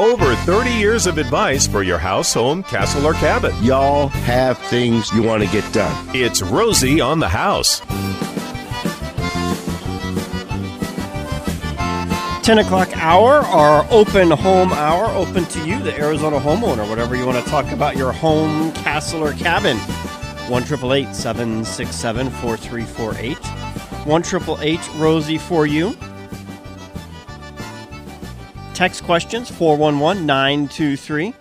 Over 30 years of advice for your house, home, castle, or cabin. Y'all have things you want to get done. It's Rosie on the House. 10 o'clock hour, our open home hour, open to you, the Arizona homeowner, whatever you want to talk about, your home, castle, or cabin. 1-888-767-4348. 1-888-ROSIE for you. Text questions, 411-923,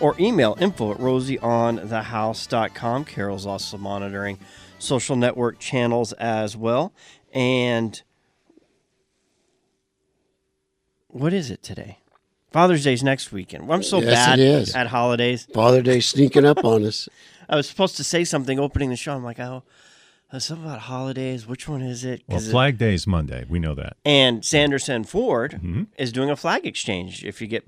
or email info@rosieonthehouse.com. Carol's also monitoring social network channels as well. And what is it today? Father's Day's next weekend. I'm so bad at holidays. Father's Day sneaking up on us. I was supposed to say something opening the show. I'm like, oh, something about holidays. Which one is it? Well, Flag Day is Monday. We know that. And Sanderson Ford is doing a flag exchange. If you get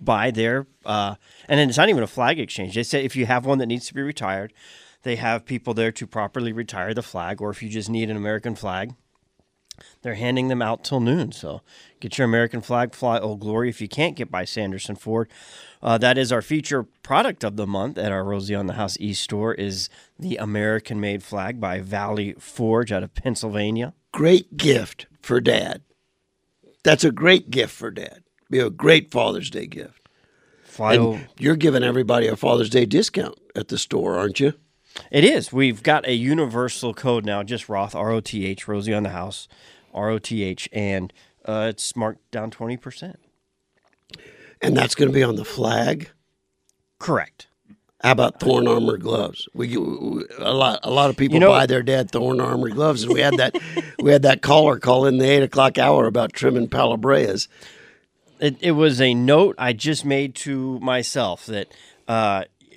by there, and then it's not even a flag exchange. They say if you have one that needs to be retired, they have people there to properly retire the flag. Or if you just need an American flag, they're handing them out till noon. So get your American flag, fly Old Glory if you can't get by Sanderson Ford. That is our feature product of the month at our Rosie on the House East store is the American-made flag by Valley Forge out of Pennsylvania. Great gift for Dad. That's a great gift for Dad. Be a great Father's Day gift. You're giving everybody a Father's Day discount at the store, aren't you? It is. We've got a universal code now, just Roth, R-O-T-H, Rosie on the House, R-O-T-H, and it's marked down 20%. And that's going to be on the flag? Correct. How about Thorn Armored gloves? A lot of people buy their Dad Thorn Armored gloves, and we had that caller call in the 8 o'clock hour about trimming Palabreas. It was a note I just made to myself that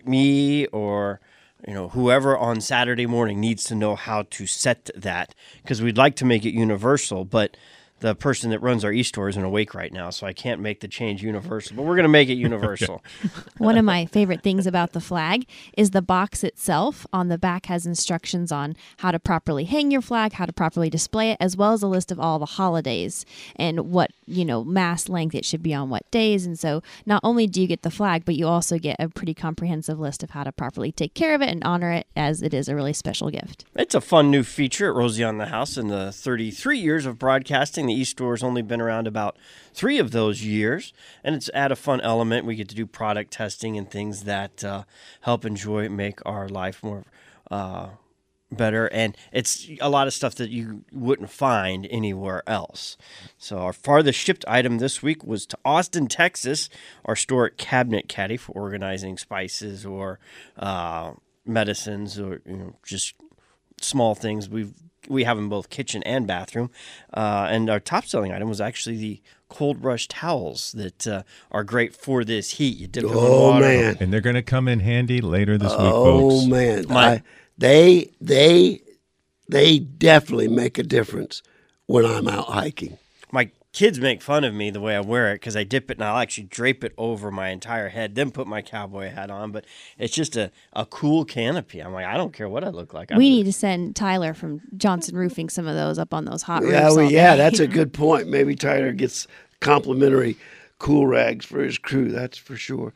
me or whoever on Saturday morning needs to know how to set that because we'd like to make it universal, but the person that runs our e-store isn't awake right now, so I can't make the change universal, but we're going to make it universal. One of my favorite things about the flag is the box itself on the back has instructions on how to properly hang your flag, how to properly display it, as well as a list of all the holidays and what, mass length it should be on what days. And so not only do you get the flag, but you also get a pretty comprehensive list of how to properly take care of it and honor it as it is a really special gift. It's a fun new feature at Rosie on the House in the 33 years of broadcasting. The e-store's only been around about 3 of those years, and it's add a fun element. We get to do product testing and things that help make our life more better, and it's a lot of stuff that you wouldn't find anywhere else. So our farthest shipped item this week was to Austin, Texas, our store at Cabinet Caddy for organizing spices or medicines or just small things. We have in both kitchen and bathroom, and our top-selling item was actually the cold brush towels that are great for this heat. You dip them in water. Man. And they're going to come in handy later this week, folks. Oh, man. They definitely make a difference when I'm out hiking. My kids make fun of me the way I wear it because I dip it, and I'll actually drape it over my entire head, then put my cowboy hat on. But it's just a cool canopy. I'm like, I don't care what I look like. We need to send Tyler from Johnson Roofing some of those up on those hot roofs. That's a good point. Maybe Tyler gets complimentary cool rags for his crew. That's for sure.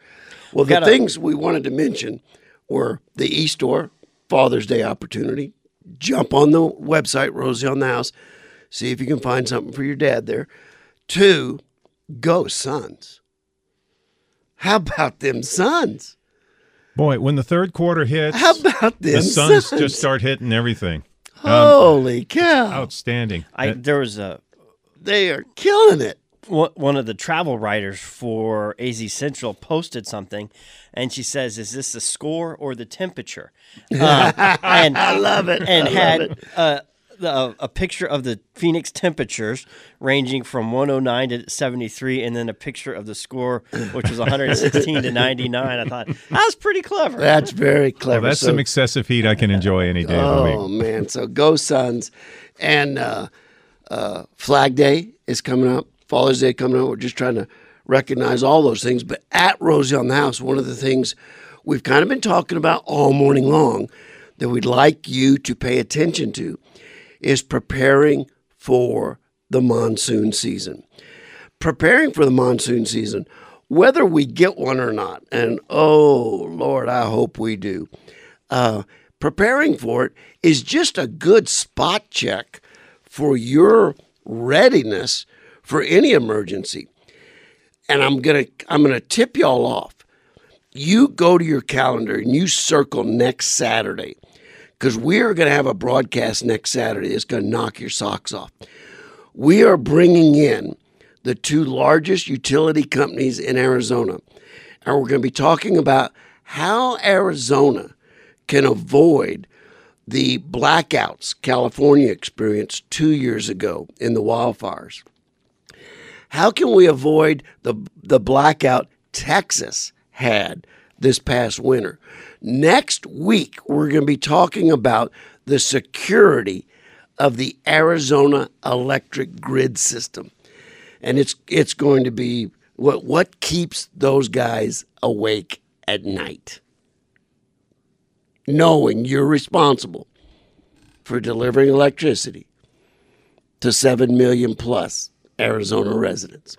Well, the things we wanted to mention were the e-store, Father's Day opportunity. Jump on the website, Rosie on the House. See if you can find something for your dad there. 2, go Suns. How about them Suns? Boy, when the third quarter hits, how about them the Suns just start hitting everything. Holy cow. Outstanding. They are killing it. One of the travel writers for AZ Central posted something, and she says, is this the score or the temperature? I love it. And a picture of the Phoenix temperatures ranging from 109 to 73, and then a picture of the score, which was 116 to 99. I thought, that's pretty clever. That's very clever. Well, that's some excessive heat I can enjoy any day of the week. Oh, man. So go Suns. And Flag Day is coming up. Father's Day coming up. We're just trying to recognize all those things. But at Rosie on the House, one of the things we've kind of been talking about all morning long that we'd like you to pay attention to is preparing for the monsoon season. whether we get one or not, and oh, Lord, I hope we do, preparing for it is just a good spot check for your readiness for any emergency. And I'm gonna tip y'all off. You go to your calendar and you circle next Saturday, because we are going to have a broadcast next Saturday that's going to knock your socks off. We are bringing in the two largest utility companies in Arizona, and we're going to be talking about how Arizona can avoid the blackouts California experienced 2 years ago in the wildfires. How can we avoid the blackout Texas had this past winter? Next week, we're going to be talking about the security of the Arizona electric grid system. And it's going to be what keeps those guys awake at night, knowing you're responsible for delivering electricity to 7 million plus Arizona residents.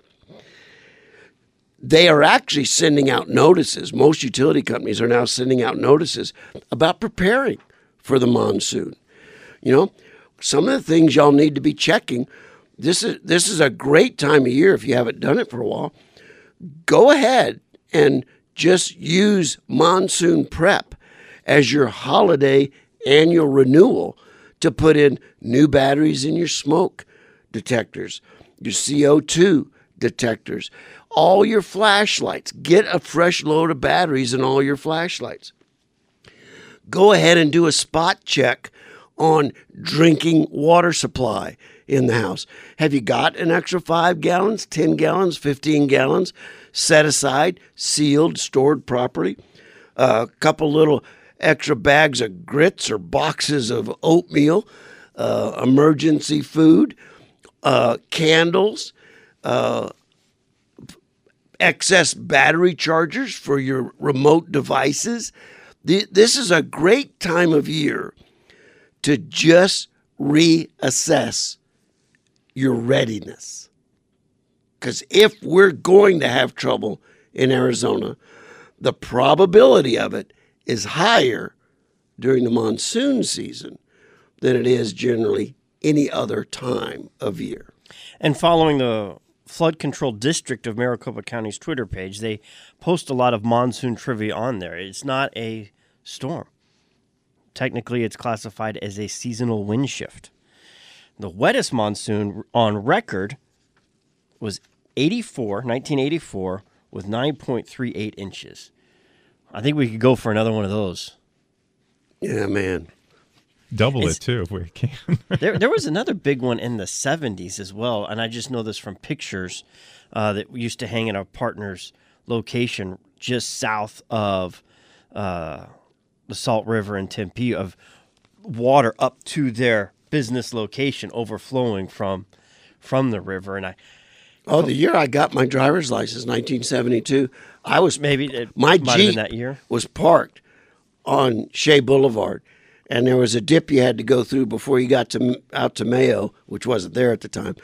They are actually sending out notices. Most utility companies are now sending out notices about preparing for the monsoon. You know, some of the things y'all need to be checking. This is a great time of year if you haven't done it for a while. Go ahead and just use monsoon prep as your holiday annual renewal to put in new batteries in your smoke detectors, your CO2 detectors, all your flashlights. Get a fresh load of batteries in all your flashlights. Go ahead and do a spot check on drinking water supply in the house. Have you got an extra 5 gallons, 10 gallons, 15 gallons set aside, sealed, stored properly? A couple little extra bags of grits or boxes of oatmeal, emergency food, candles, excess battery chargers for your remote devices. This is a great time of year to just reassess your readiness. Because if we're going to have trouble in Arizona, the probability of it is higher during the monsoon season than it is generally any other time of year. And following the Flood Control District of Maricopa County's Twitter page, they post a lot of monsoon trivia on there. It's not a storm. Technically, it's classified as a seasonal wind shift. The wettest monsoon on record was 1984, with 9.38 inches. I think we could go for another one of those. Yeah, man. Double it, too, if we can. there was another big one in the 70s as well, and I just know this from pictures that we used to hang in our partner's location just south of the Salt River in Tempe, of water up to their business location overflowing from the river. And the year I got my driver's license, 1972, I was my Jeep that year was parked on Shea Boulevard, and there was a dip you had to go through before you got out to Mayo, which wasn't there at the time.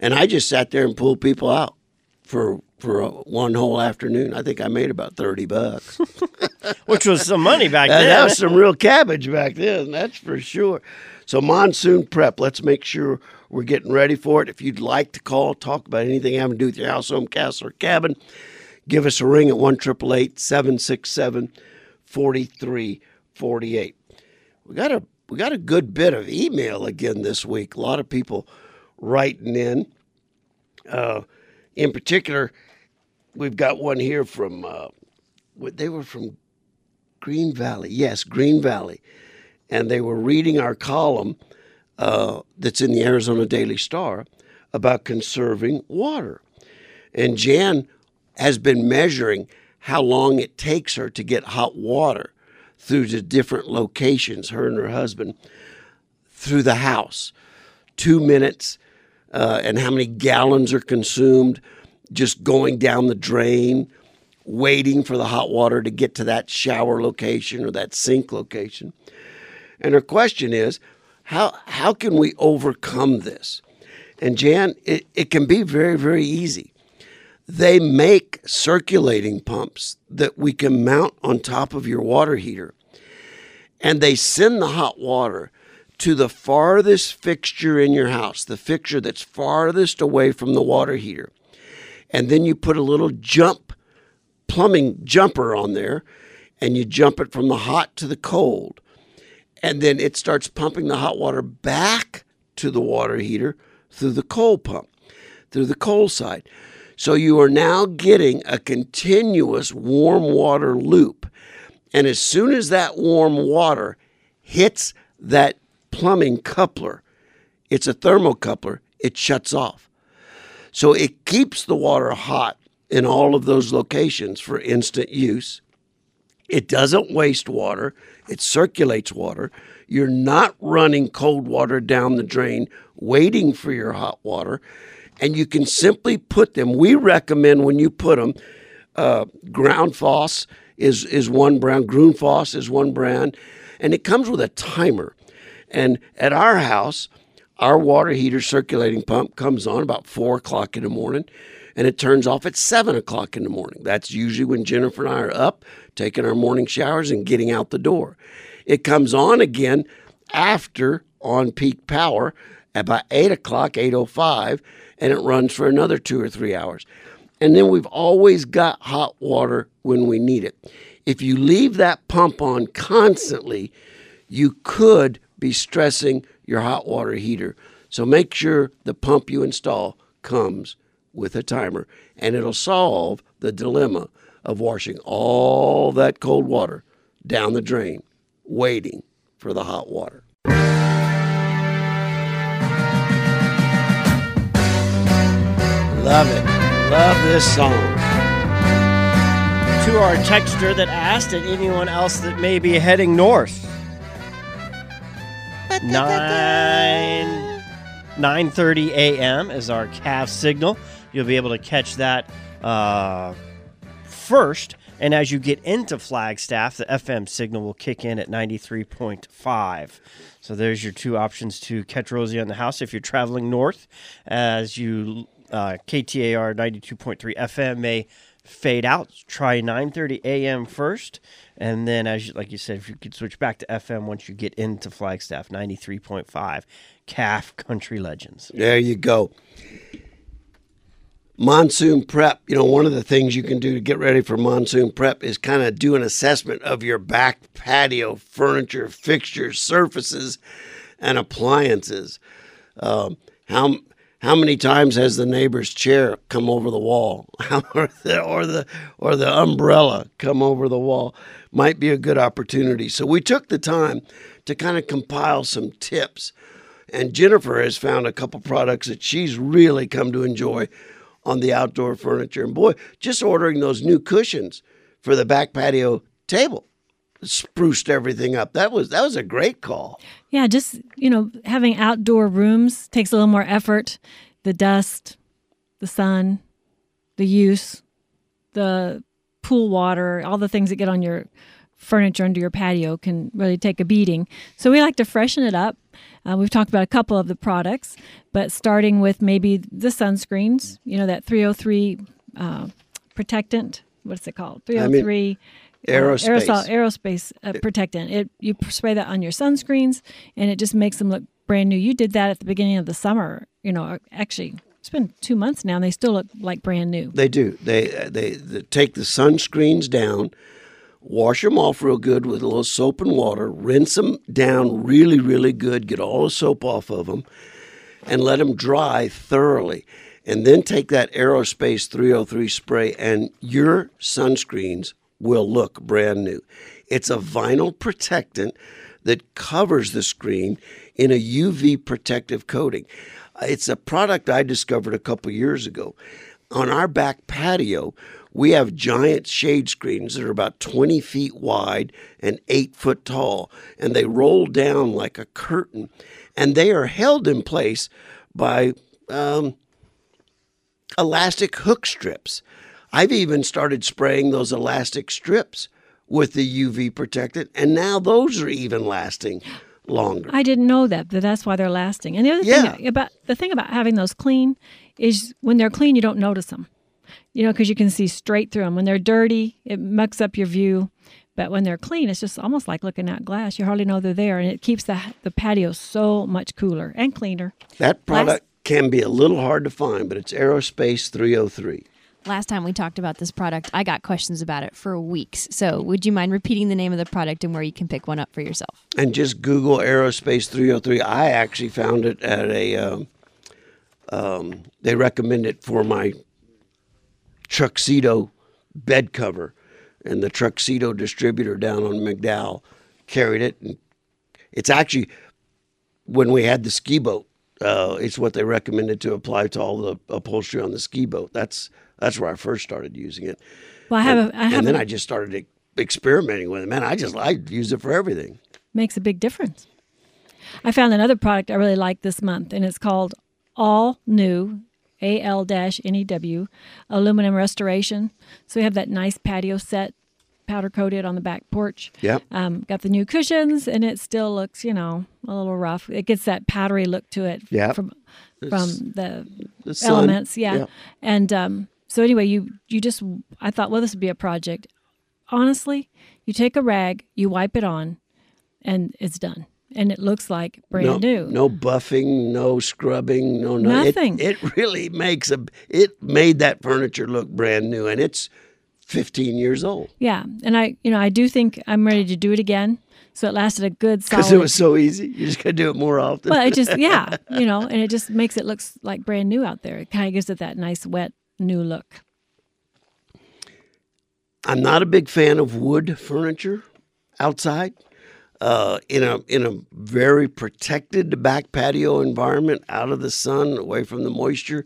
And I just sat there and pulled people out for one whole afternoon. I think I made about $30, which was some money back then. That was some real cabbage back then, that's for sure. So monsoon prep, let's make sure we're getting ready for it. If you'd like to call, talk about anything having to do with your house, home, castle, or cabin, give us a ring at 1-888-767-4348. We got a good bit of email again this week. A lot of people writing in. In particular, we've got one here from, they were from Green Valley. Yes, Green Valley. And they were reading our column that's in the Arizona Daily Star about conserving water. And Jan has been measuring how long it takes her to get hot water through the different locations, her and her husband, through the house. 2 minutes. And how many gallons are consumed just going down the drain, waiting for the hot water to get to that shower location or that sink location. And her question is, how can we overcome this? And Jan, it can be very, very easy. They make circulating pumps that we can mount on top of your water heater. And they send the hot water to the farthest fixture in your house, the fixture that's farthest away from the water heater. And then you put a little plumbing jumper on there, and you jump it from the hot to the cold. And then it starts pumping the hot water back to the water heater through the cold pump, through the cold side. So you are now getting a continuous warm water loop. And as soon as that warm water hits that plumbing coupler, it's a thermocoupler, it shuts off. So it keeps the water hot in all of those locations for instant use. It doesn't waste water. It circulates water. You're not running cold water down the drain waiting for your hot water. And you can simply put them. We recommend when you put them, Grundfos is one brand. Grundfos is one brand. And it comes with a timer. And at our house, our water heater circulating pump comes on about 4 o'clock in the morning. And it turns off at 7 o'clock in the morning. That's usually when Jennifer and I are up, taking our morning showers and getting out the door. It comes on again after on peak power at about 8 o'clock, 8:05, and it runs for another 2 or 3 hours. And then we've always got hot water when we need it. If you leave that pump on constantly, you could be stressing your hot water heater. So make sure the pump you install comes with a timer, and it'll solve the dilemma of washing all that cold water down the drain, waiting for the hot water. Love it. Love this song. To our texter that asked, and anyone else that may be heading north, 9:30 a.m. is our calf signal. You'll be able to catch that first. And as you get into Flagstaff, the FM signal will kick in at 93.5. So there's your two options to catch Rosie on the House if you're traveling north, as you KTAR 92.3 FM may fade out. Try 9:30 a.m. first. And then, like you said, if you could switch back to FM once you get into Flagstaff, 93.5, CAF Country Legends. There you go. Monsoon prep, one of the things you can do to get ready for monsoon prep is kind of do an assessment of your back patio, furniture, fixtures, surfaces, and appliances. How many times has the neighbor's chair come over the wall, or the umbrella come over the wall? Might be a good opportunity. So we took the time to kind of compile some tips, and Jennifer has found a couple products that she's really come to enjoy on the outdoor furniture. And boy, just ordering those new cushions for the back patio table spruced everything up. That was a great call. Yeah, just, having outdoor rooms takes a little more effort. The dust, the sun, the use, the pool water, all the things that get on your furniture under your patio can really take a beating. So we like to freshen it up. We've talked about a couple of the products, but starting with maybe the sunscreens, that 303 protectant. What's it called? 303 aerospace protectant. You spray that on your sunscreens, and it just makes them look brand new. You did that at the beginning of the summer. Actually, it's been 2 months now, and they still look like brand new. They do. They take the sunscreens down, wash them off real good with a little soap and water, rinse them down really, really good, get all the soap off of them, and let them dry thoroughly. And then take that Aerospace 303 spray, and your sunscreens will look brand new. It's a vinyl protectant that covers the screen in a UV protective coating. It's a product I discovered a couple years ago. On our back patio, we have giant shade screens that are about 20 feet wide and 8 foot tall, and they roll down like a curtain, and they are held in place by elastic hook strips. I've even started spraying those elastic strips with the UV protectant, and now those are even lasting longer. I didn't know that, but that's why they're lasting. And the other thing about having those clean is when they're clean, you don't notice them. you know, because you can see straight through them. When they're dirty, it mucks up your view. But when they're clean, it's just almost like looking at glass. You hardly know they're there, and it keeps the patio so much cooler and cleaner. That product can be a little hard to find, but it's Aerospace 303. Last time we talked about this product, I got questions about it for weeks. So would you mind repeating the name of the product and where you can pick one up for yourself? And just Google Aerospace 303. I actually found it at a, they recommend it for my Truxedo bed cover. And the Truxedo distributor down on McDowell carried it. And it's actually, when we had the ski boat, it's what they recommended to apply to all the upholstery on the ski boat. That's where I first started using it. Well, and then I just started experimenting with it. Man, I use it for everything. Makes a big difference. I found another product I really like this month, and it's called ALNEW, AL-NEW, aluminum restoration. So we have that nice patio set, powder coated on the back porch. Yep. Got the new cushions, and it still looks, you know, a little rough. It gets that powdery look to it from the elements. Yeah. Yep. And so anyway, I thought, well, this would be a project. Honestly, you take a rag, you wipe it on, and it's done. And it looks like brand new. No buffing, no scrubbing, nothing. It really made that furniture look brand new, and it's 15 years old. Yeah, and I do think I'm ready to do it again. So it lasted a good solid. Because it was so easy, you just gotta do it more often. Well, it just and it just makes it look like brand new out there. It kind of gives it that nice wet new look. I'm not a big fan of wood furniture outside. In a very protected back patio environment, out of the sun, away from the moisture.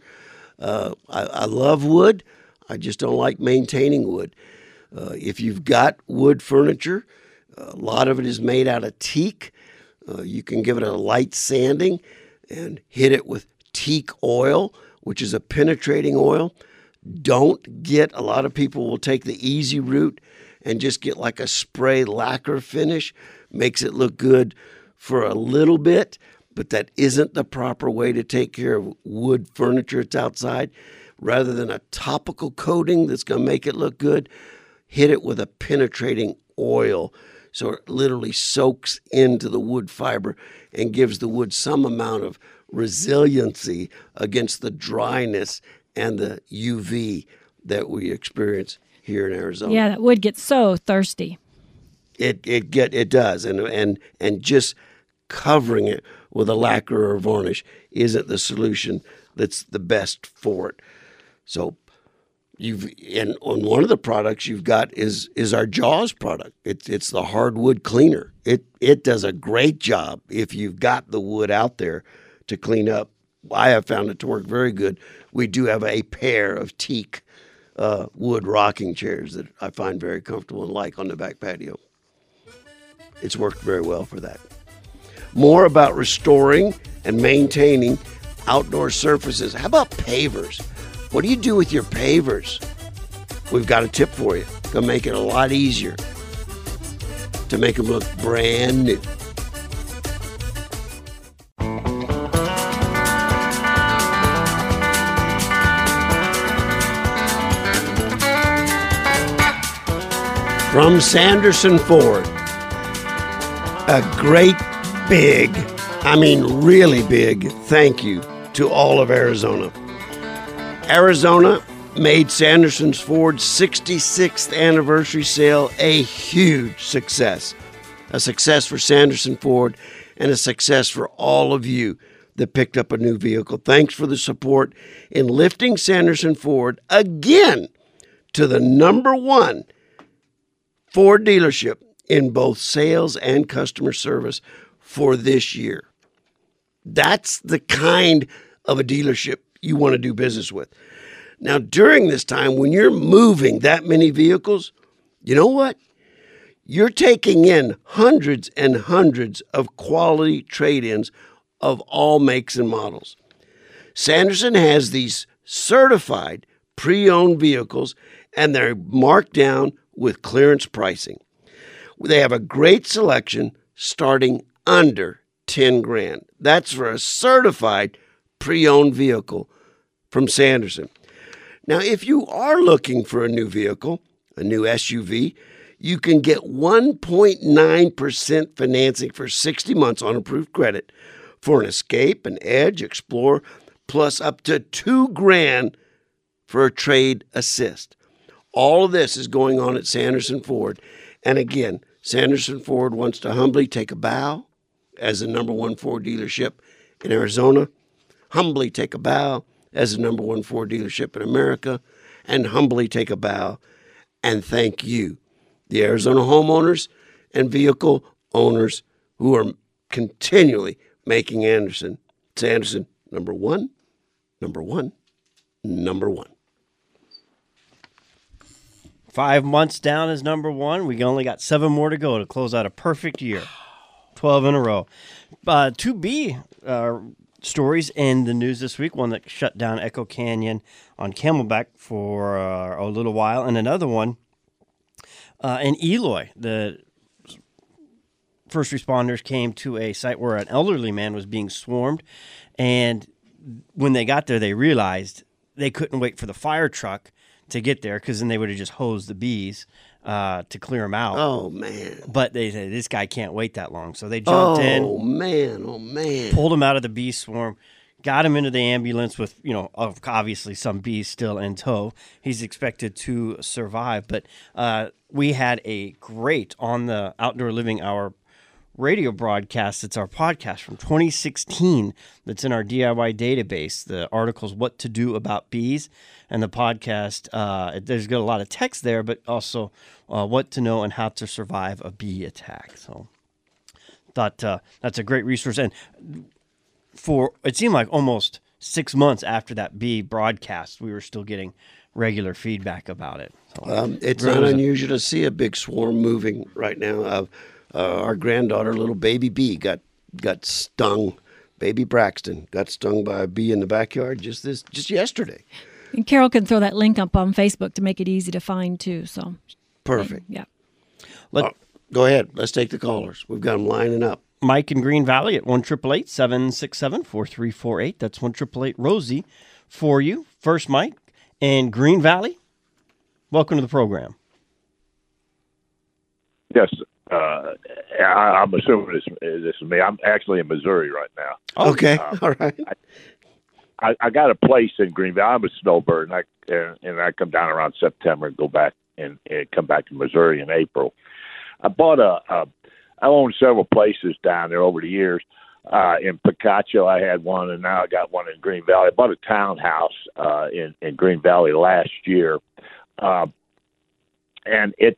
I love wood. I just don't like maintaining wood. If you've got wood furniture, a lot of it is made out of teak. You can give it a light sanding and hit it with teak oil, which is a penetrating oil. A lot of people will take the easy route and just get like a spray lacquer finish. Makes it look good for a little bit, but that isn't the proper way to take care of wood furniture that's outside. Rather than a topical coating that's going to make it look good, hit it with a penetrating oil so it literally soaks into the wood fiber and gives the wood some amount of resiliency against the dryness and the UV that we experience here in Arizona. Yeah, that wood gets so thirsty. It does, and just covering it with a lacquer or varnish isn't the solution that's the best for it. So on one of the products you've got is our Jaws product. It's the hardwood cleaner. It does a great job if you've got the wood out there to clean up. I have found it to work very good. We do have a pair of teak wood rocking chairs that I find very comfortable and like on the back patio. It's worked very well for that. More about restoring and maintaining outdoor surfaces. How about pavers? What do you do with your pavers? We've got a tip for you. It's going to make it a lot easier to make them look brand new. From Sanderson Ford, a great big, really big thank you to all of Arizona. Arizona made Sanderson Ford's 66th anniversary sale a huge success. A success for Sanderson Ford and a success for all of you that picked up a new vehicle. Thanks for the support in lifting Sanderson Ford again to the number one Ford dealership in both sales and customer service for this year. That's the kind of a dealership you want to do business with. Now, during this time, when you're moving that many vehicles, you know what? You're taking in hundreds and hundreds of quality trade-ins of all makes and models. Sanderson has these certified pre-owned vehicles, and they're marked down with clearance pricing. They have a great selection starting under $10,000. That's for a certified pre-owned vehicle from Sanderson. Now, if you are looking for a new vehicle, a new SUV, you can get 1.9% financing for 60 months on approved credit for an Escape, an Edge, Explorer, plus up to $2,000 for a trade assist. All of this is going on at Sanderson Ford. And again, Sanderson Ford wants to humbly take a bow as the #1 Ford dealership in Arizona, humbly take a bow as the #1 Ford dealership in America, and humbly take a bow and thank you, the Arizona homeowners and vehicle owners who are continually making Sanderson #1. 5 months down is #1. We only got 7 more to go to close out a perfect year. 12 in a row. Stories in the news this week, one that shut down Echo Canyon on Camelback for a little while, and another one in Eloy. The first responders came to a site where an elderly man was being swarmed, and when they got there, they realized they couldn't wait for the fire truck to get there because then they would have just hosed the bees to clear them out. Oh, man. But they said, this guy can't wait that long. So they jumped in. Oh, man. Pulled him out of the bee swarm, got him into the ambulance with, obviously some bees still in tow. He's expected to survive. But we had a great on the Outdoor Living Hour radio broadcast. It's our podcast from 2016 that's in our DIY database. The article's What to Do About Bees, and the podcast, there's got a lot of text there, but also what to know and how to survive a bee attack. So thought that's a great resource. And for it seemed like almost 6 months after that bee broadcast, we were still getting regular feedback about it. So, it's not unusual to see a big swarm moving right now. Our granddaughter, little baby bee, got stung. Baby Braxton got stung by a bee in the backyard just yesterday. And Carol can throw that link up on Facebook to make it easy to find too. So perfect. Yeah. Go ahead. Let's take the callers. We've got them lining up. Mike in Green Valley at 1-888-767-4348. That's 1-888 Rosie for you. First, Mike in Green Valley. Welcome to the program. Yes. I'm assuming this is me. I'm actually in Missouri right now. Okay, all right. I got a place in Greenville. I'm a snowbird, and I come down around September and go back and come back to Missouri in April. I own several places down there over the years. In Picacho, I had one, and now I got one in Green Valley. I bought a townhouse in Green Valley last year, and it.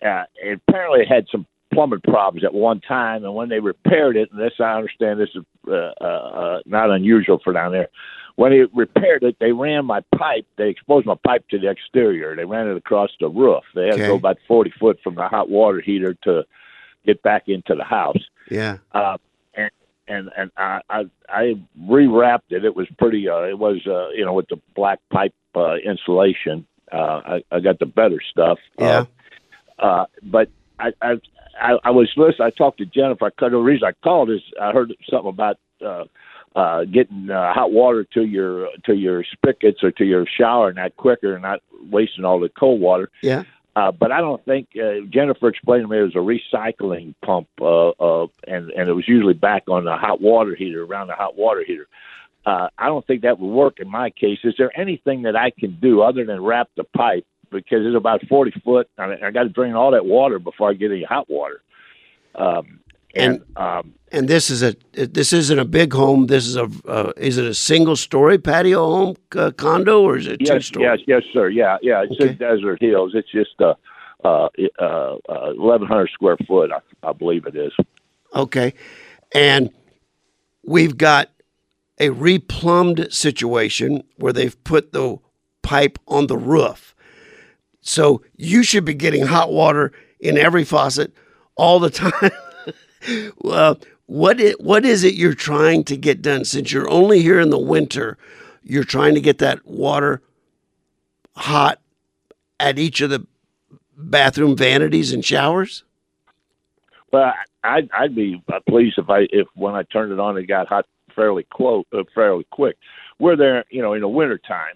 It apparently had some plumbing problems at one time, and when they repaired it, and this I understand this is not unusual for down there. When they repaired it, they ran my pipe. They exposed my pipe to the exterior. They ran it across the roof. They had to go about 40 foot from the hot water heater to get back into the house. Yeah. And I rewrapped it. It was pretty. It was with the black pipe insulation. I got the better stuff. Yeah. But I was listening. I talked to Jennifer. The reason I called is I heard something about getting hot water to your spigots or to your shower, and that quicker, and not wasting all the cold water. Yeah. But I don't think Jennifer explained to me it was a recycling pump, and it was usually back on the hot water heater, around the hot water heater. I don't think that would work in my case. Is there anything that I can do other than wrap the pipe? Because it's about 40 foot. I got to drain all that water before I get any hot water. And this isn't a big home. This is is it a single story patio home condo, or is it two story? Yes, sir. Yeah. It's in Desert Hills. It's just 1,100 square foot. I believe it is. Okay, and we've got a replumbed situation where they've put the pipe on the roof. So you should be getting hot water in every faucet all the time. What is it you're trying to get done? Since you're only here in the winter, you're trying to get that water hot at each of the bathroom vanities and showers? Well, I'd be pleased if when I turned it on, it got hot fairly quick. We're there, in the wintertime.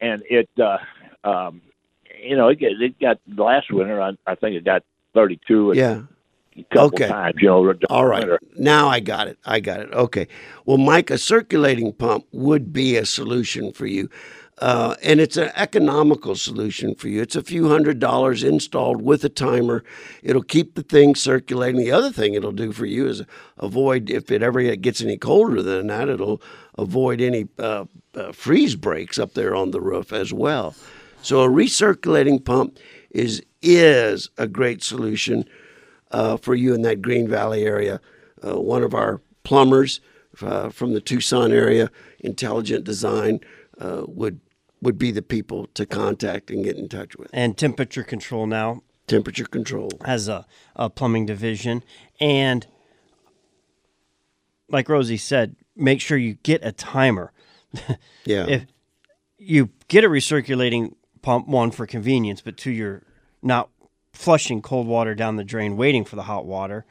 and it, you know, it got last winter. I think it got 32. Yeah. A couple times, you know. All right. Winter. Now I got it. Okay. Well, Mike, a circulating pump would be a solution for you. And it's an economical solution for you. It's a few $100s installed with a timer. It'll keep the thing circulating. The other thing it'll do for you is avoid, if it ever gets any colder than that, it'll avoid any freeze breaks up there on the roof as well. So a recirculating pump is a great solution for you in that Green Valley area. One of our plumbers from the Tucson area, Intelligent Design, would be the people to contact and get in touch with. And Temperature Control now. Temperature Control has a plumbing division. And like Rosie said, make sure you get a timer. Yeah. If you get a recirculating pump, one, for convenience, but two, you're not flushing cold water down the drain waiting for the hot water.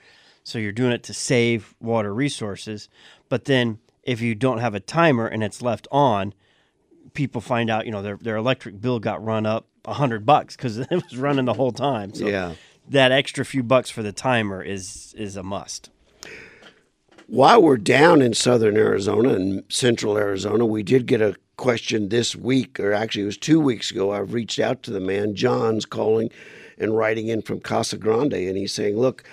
So you're doing it to save water resources. But then if you don't have a timer and it's left on, people find out, you know, their electric bill got run up $100 because it was running the whole time. So yeah, that extra few bucks for the timer is a must. While we're down in southern Arizona and central Arizona, we did get a question this week, or actually it was 2 weeks ago. I've reached out to the man. John's calling and writing in from Casa Grande, and he's saying, look,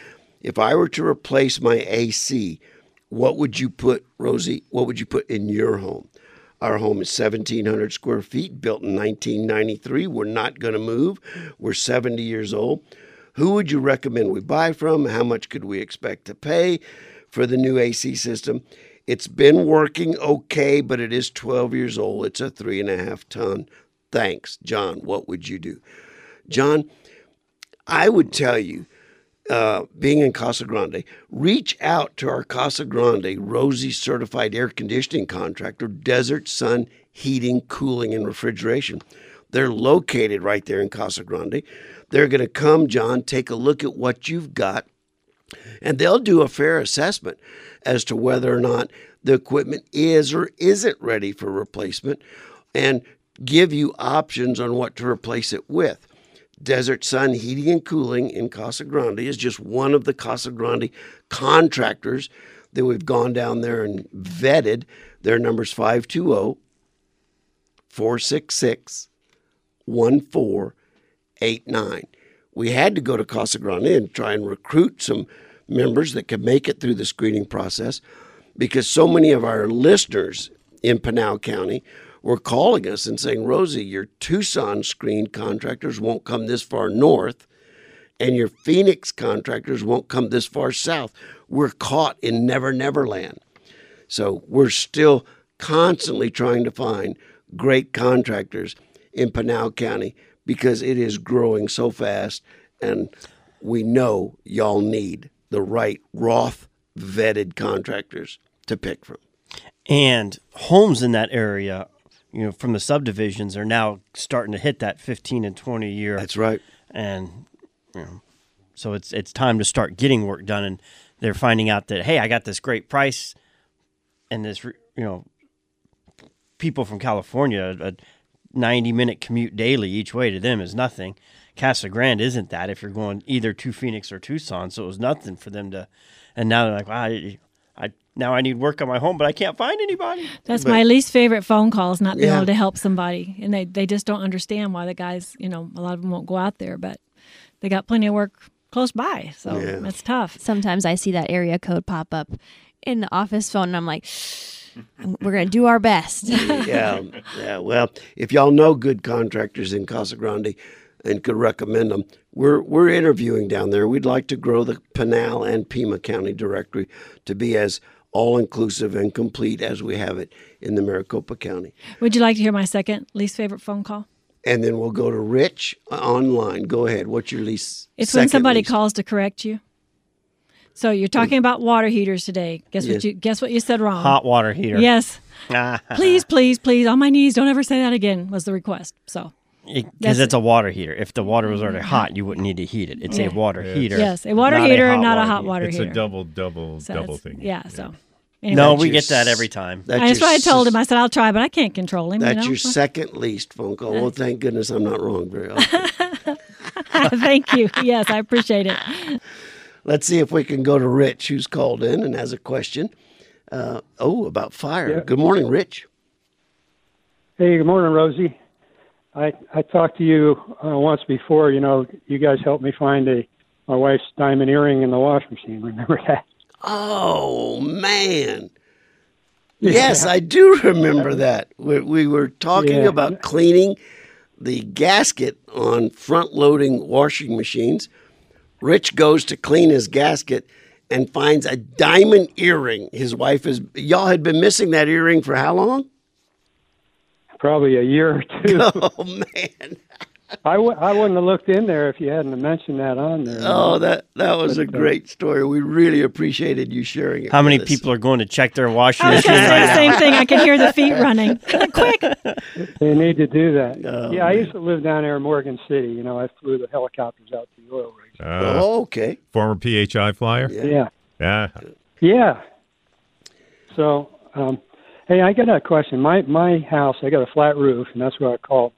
if I were to replace my AC, what would you put, Rosie, what would you put in your home? Our home is 1,700 square feet, built in 1993. We're not going to move. We're 70 years old. Who would you recommend we buy from? How much could we expect to pay for the new AC system? It's been working okay, but it is 12 years old. It's a 3.5 ton. Thanks, John. What would you do? John, I would tell you, being in Casa Grande, reach out to our Casa Grande Rosie Certified Air Conditioning Contractor, Desert Sun Heating, Cooling, and Refrigeration. They're located right there in Casa Grande. They're going to come, John, take a look at what you've got, and they'll do a fair assessment as to whether or not the equipment is or isn't ready for replacement and give you options on what to replace it with. Desert Sun Heating and Cooling in Casa Grande is just one of the Casa Grande contractors that we've gone down there and vetted. Their number's 520-466-1489. We had to go to Casa Grande and try and recruit some members that could make it through the screening process because so many of our listeners in Pinal County were calling us and saying, Rosie, your Tucson screened contractors won't come this far north, and your Phoenix contractors won't come this far south. We're caught in Never Never Land. So we're still constantly trying to find great contractors in Pinal County because it is growing so fast, and we know y'all need the right Roth vetted contractors to pick from. And homes in that area, you know, from the subdivisions are now starting to hit that 15 and 20 year. That's right. And you know, so it's time to start getting work done. And they're finding out that, hey, I got this great price, and this, you know, people from California, a 90-minute commute daily each way to them is nothing. Casa Grande isn't that if you're going either to Phoenix or Tucson. So it was nothing for them to, and now they're like, wow, now I need work on my home, but I can't find anybody. That's my least favorite phone call is not being able to help somebody. And they just don't understand why the guys, you know, a lot of them won't go out there, but they got plenty of work close by. So that's tough. Sometimes I see that area code pop up in the office phone, and I'm like, we're going to do our best. Yeah. Well, if y'all know good contractors in Casa Grande and could recommend them, we're interviewing down there. We'd like to grow the Pinal and Pima County directory to be as all-inclusive and complete as we have it in the Maricopa County. Would you like to hear my second least favorite phone call? And then we'll go to Rich online. Go ahead. What's your least? It's when somebody calls to correct you. So you're talking about water heaters today. Guess what you said wrong? Hot water heater. Yes. Please, on my knees, don't ever say that again was the request. So. Because it's a water heater. If the water was already hot, you wouldn't need to heat it. It's a water heater. Yes, a water heater, not a hot water heater. It's a double thing. Yeah, so Anyway, no, we get that every time. That's what I told him. I said, I'll try, but I can't control him. That's your second least phone call. Well, thank goodness I'm not wrong very often. Thank you. Yes, I appreciate it. Let's see if we can go to Rich, who's called in and has a question. About fire. Yeah. Good morning, Rich. Hey, good morning, Rosie. I talked to you once before. You know, you guys helped me find my wife's diamond earring in the washing machine. Remember that? Oh, man. Yeah. Yes, I do remember that. We were talking about cleaning the gasket on front-loading washing machines. Rich goes to clean his gasket and finds a diamond earring. His wife is... Y'all had been missing that earring for how long? Probably a year or two. Oh, man. I wouldn't have looked in there if you hadn't mentioned that on there. Oh, that was a great story. We really appreciated you sharing it. How many people are going to check their washing machine right now? I was going to say the same thing. I can hear the feet running. Quick. They need to do that. Oh, I used to live down there in Morgan City. You know, I flew the helicopters out to the oil rigs. Okay. Former PHI flyer? Yeah. Yeah. Yeah. So, hey, I got a question. My house, I got a flat roof, and that's what I call it.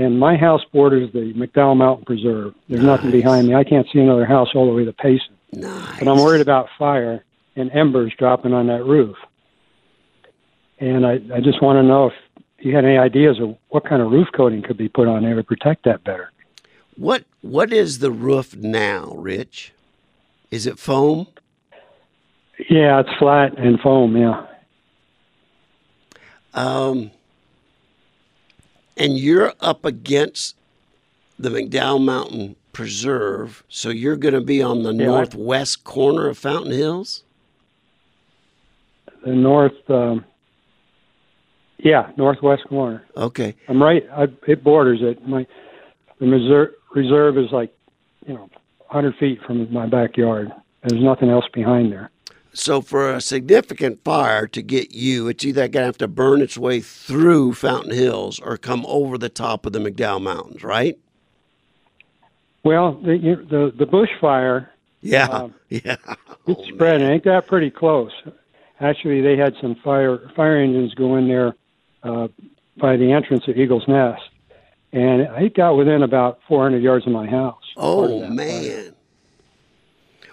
And my house borders the McDowell Mountain Preserve. There's nothing behind me. I can't see another house all the way to Payson. Nice. But I'm worried about fire and embers dropping on that roof. And I just want to know if you had any ideas of what kind of roof coating could be put on there to protect that better. What is the roof now, Rich? Is it foam? Yeah, it's flat and foam, yeah. And you're up against the McDowell Mountain Preserve, so you're going to be on the northwest corner of Fountain Hills? The northwest corner. Okay. I'm right. It borders it. The reserve is 100 feet from my backyard. There's nothing else behind there. So for a significant fire to get you, it's either going to have to burn its way through Fountain Hills or come over the top of the McDowell Mountains, right? Well, the bushfire. Yeah, it's spreading. It got pretty close. Actually, they had some fire engines go in there by the entrance of Eagle's Nest, and it got within about 400 yards of my house. Oh, man.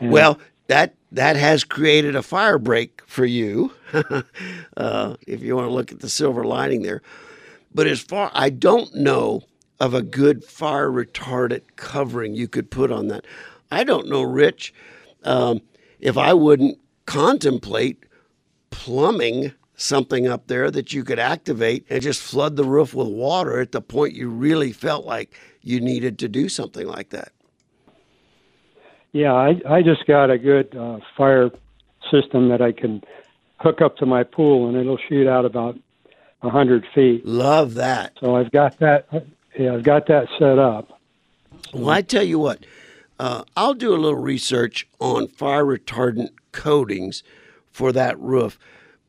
Well, that has created a fire break for you, if you want to look at the silver lining there. But I don't know of a good fire retardant covering you could put on that. I don't know, Rich, if I wouldn't contemplate plumbing something up there that you could activate and just flood the roof with water at the point you really felt like you needed to do something like that. Yeah, I just got a good fire system that I can hook up to my pool, and it'll shoot out about 100 feet. Love that. So I've got that. Yeah, I've got that set up. So. Well, I tell you what, I'll do a little research on fire retardant coatings for that roof.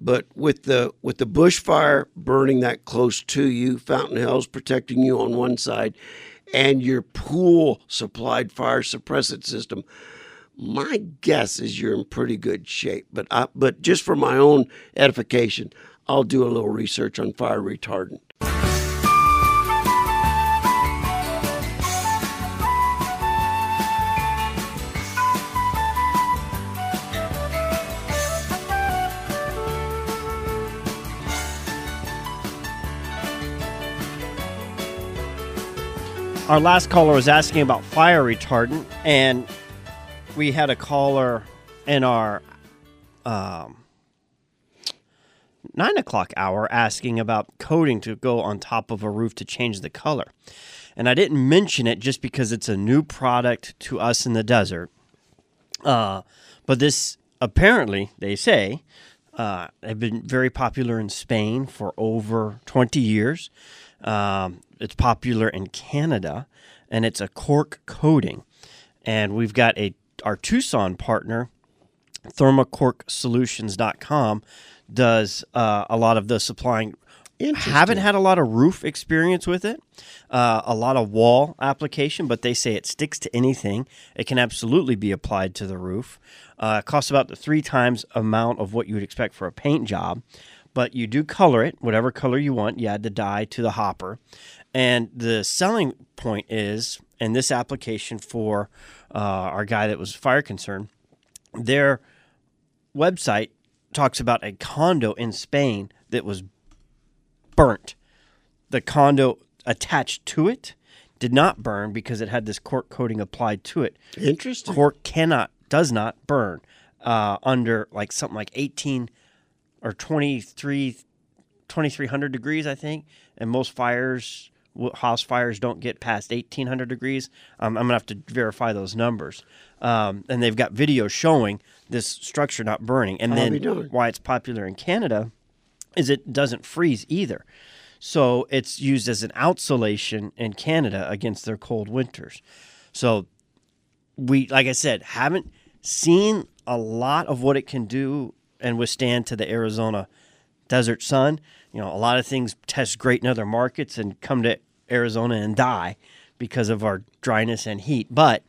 But with the bushfire burning that close to you, Fountain Hills protecting you on one side, and your pool-supplied fire suppressant system, my guess is you're in pretty good shape. But just for my own edification, I'll do a little research on fire retardant. Our last caller was asking about fire retardant, and we had a caller in our 9 o'clock hour asking about coating to go on top of a roof to change the color. And I didn't mention it just because it's a new product to us in the desert. But this, apparently, they say, have been very popular in Spain for over 20 years. It's popular in Canada, and it's a cork coating. And we've got our Tucson partner, ThermalCork Solutions.com, does a lot of the supplying Interesting. Haven't had a lot of roof experience with it, a lot of wall application, but they say it sticks to anything. It can absolutely be applied to the roof. It costs about the 3 times amount of what you would expect for a paint job, but you do color it, whatever color you want. You add the dye to the hopper. And the selling point is, in this application for our guy that was fire concerned, their website talks about a condo in Spain that was burnt. The condo attached to it did not burn because it had this cork coating applied to it. Interesting. Cork does not burn under like something like 18 or 2300 degrees, I think. And most fires, house fires, don't get past 1800 degrees. I'm gonna have to verify those numbers. And they've got videos showing this structure not burning. And then why it's popular in Canada is it doesn't freeze either. So it's used as an outsolation in Canada against their cold winters. So we, like I said, haven't seen a lot of what it can do and withstand to the Arizona desert sun. You know, a lot of things test great in other markets and come to Arizona and die because of our dryness and heat. But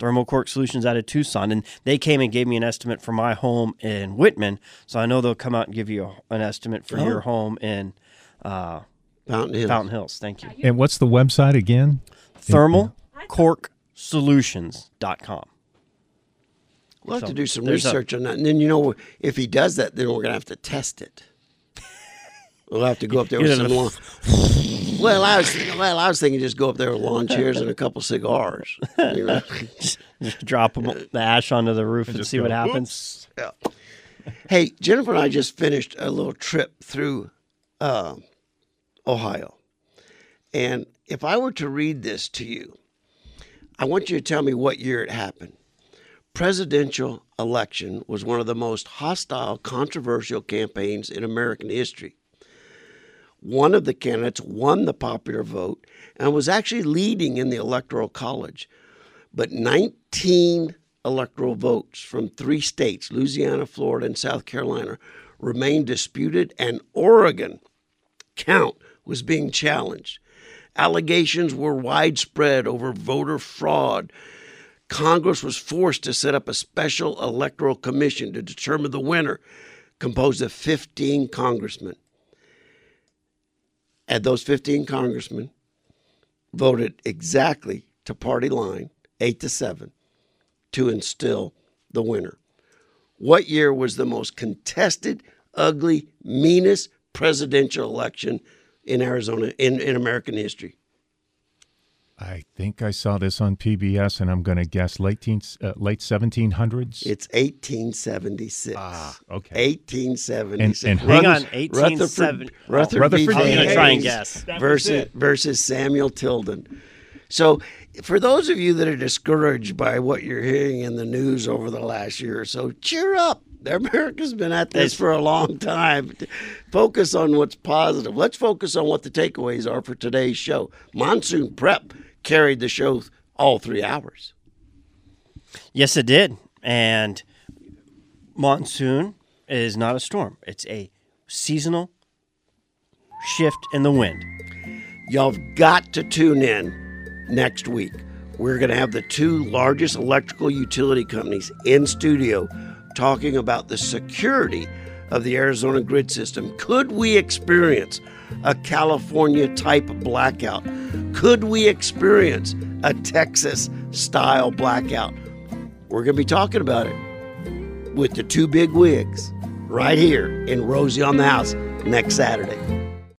ThermalCork Solutions out of Tucson, and they came and gave me an estimate for my home in Whitman, so I know they'll come out and give you an estimate for your home in Fountain Hills. Thank you. And what's the website again? ThermalCorkSolutions.com. We'll have to do some research on that. And then, you know, if he does that, then we're going to have to test it. We'll have to go up there with some lawn. Well, I was thinking just go up there with lawn chairs and a couple cigars. You know? Just drop the ash onto the roof and see what happens. Yeah. Hey, Jennifer and I just finished a little trip through Ohio. And if I were to read this to you, I want you to tell me what year it happened. Presidential election was one of the most hostile, controversial campaigns in American history. One of the candidates won the popular vote and was actually leading in the Electoral College, but 19 electoral votes from 3 states, Louisiana, Florida, and South Carolina, remained disputed, and Oregon count was being challenged. Allegations were widespread over voter fraud. Congress was forced to set up a special electoral commission to determine the winner, composed of 15 congressmen. And those 15 congressmen voted exactly to party line, 8-7, to instill the winner. What year was the most contested, ugly, meanest presidential election in Arizona, in American history? I think I saw this on PBS, and I'm going to guess late 1700s. It's 1876. Ah, okay. 1876. And hang on, 1870. Rutherford B. Hayes. I'm going to try and guess. Versus Samuel Tilden. So for those of you that are discouraged by what you're hearing in the news over the last year or so, cheer up. America's been at this for a long time. Focus on what's positive. Let's focus on what the takeaways are for today's show. Monsoon prep carried the show all 3 hours. Yes, it did. And monsoon is not a storm. It's a seasonal shift in the wind. Y'all have got to tune in next week. We're going to have the 2 largest electrical utility companies in studio talking about the security of the Arizona grid system. Could we experience a California-type blackout? Could we experience a Texas-style blackout? We're going to be talking about it with the 2 big wigs right here in Rosie on the House next Saturday.